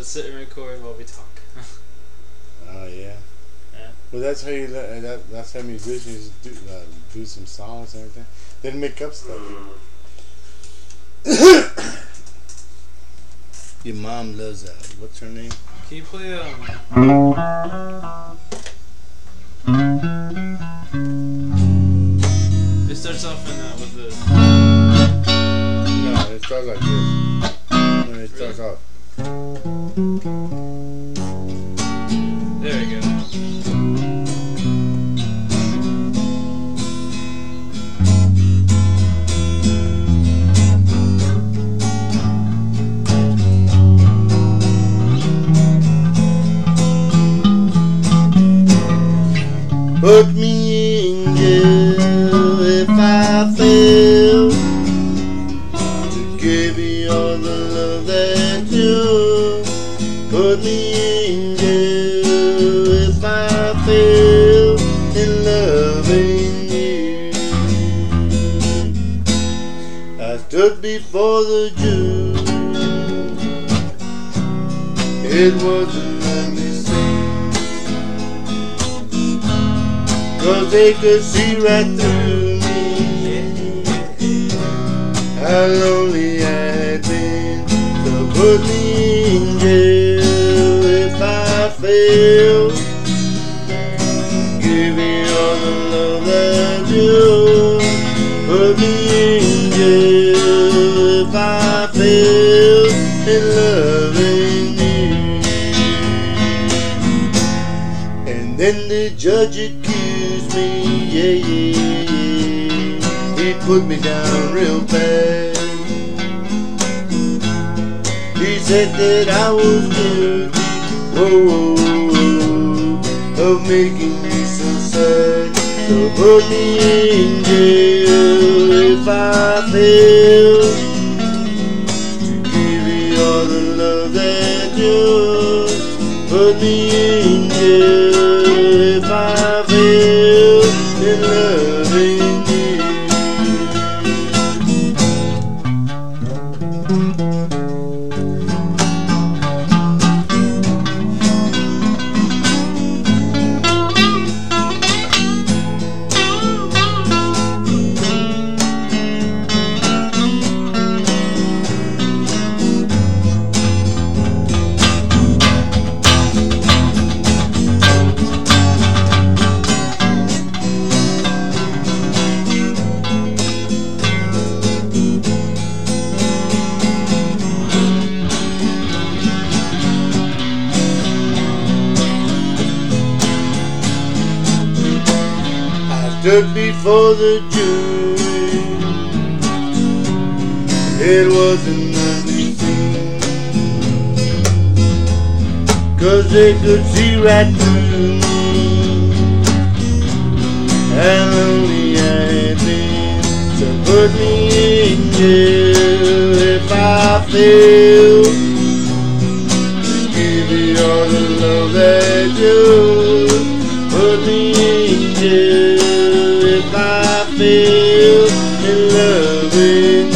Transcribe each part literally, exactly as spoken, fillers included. It'll sit and record while we talk. Oh, uh, yeah. Yeah. Well, that's how you let, that, that's how musicians do uh, do some songs and everything. They make up stuff. Mm. Your mom loves that. What's her name? Can you play um? It starts off in uh, with the. No, it starts like this. And it starts really? off. There we go. Put me in jail if I fail to give you all the love that you put me in jail. In loving you, I stood before the Jew. It wasn't a mistake, 'cause they could see right through me, how lonely I had been. So put me in jail if I fail. Give me all the love that you put me in jail if I fail in loving you. And then the judge accused me, yeah, yeah, yeah. He put me down real bad. He said that I was guilty, whoa, whoa, whoa, of making me so sad. So put me in jail if I fail to give you all the love that you put me in jail if I fail in loving you. Stood before the jury, it wasn't anything, 'cause they could see right through me, how lonely I had been. So put me in jail if I fail to give you all the love that you put me in jail. If I fail in loving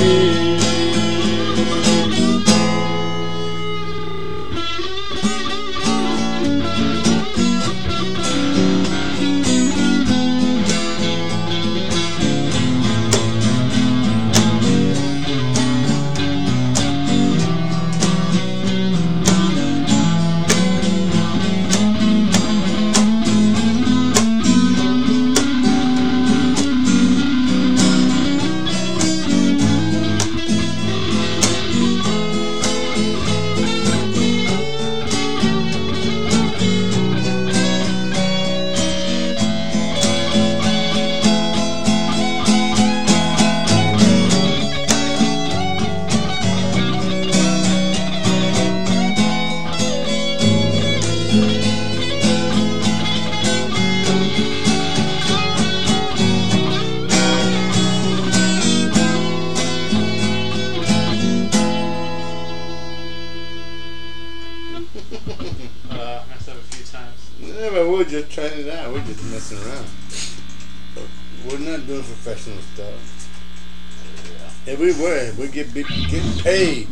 If we were, we'd get, get paid.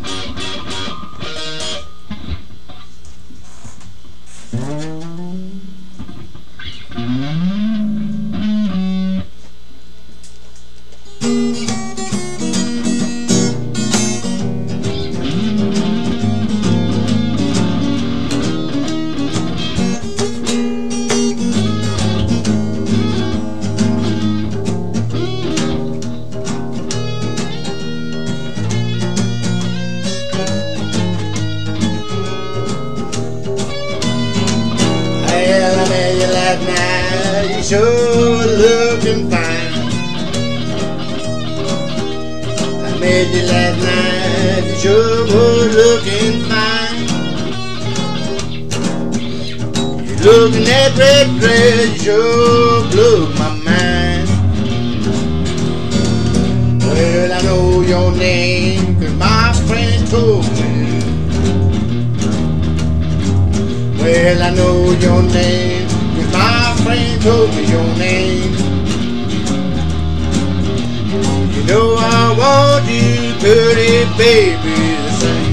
sure looking fine. I met you last night, you sure were looking fine. You looking at red dress, you sure blew my mind. Well, I know your name, cause my friend told me. Well, I know your name, cause my friend told me your name. You know I want you, pretty baby, to sing.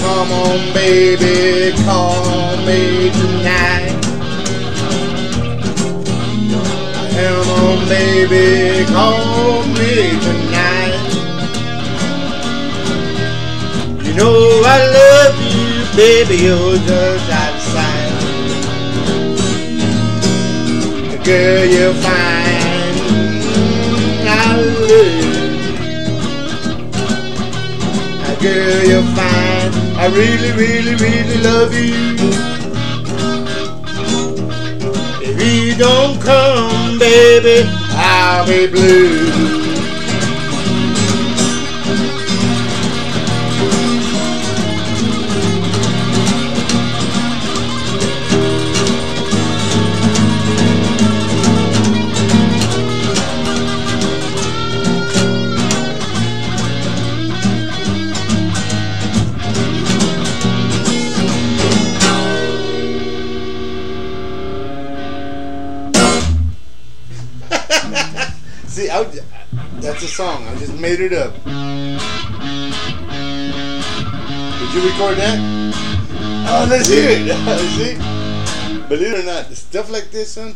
Come on, baby, call me tonight. Come on, baby, call me tonight. You know I love you, baby, you're just outside. Girl, you're fine, I love you. Girl, you're fine, I really, really, really love you. If you don't come, baby, I'll be blue. See, I would, that's a song. I just made it up. Did you record that? Oh, let's hear it. See? Believe it or not, stuff like this, son.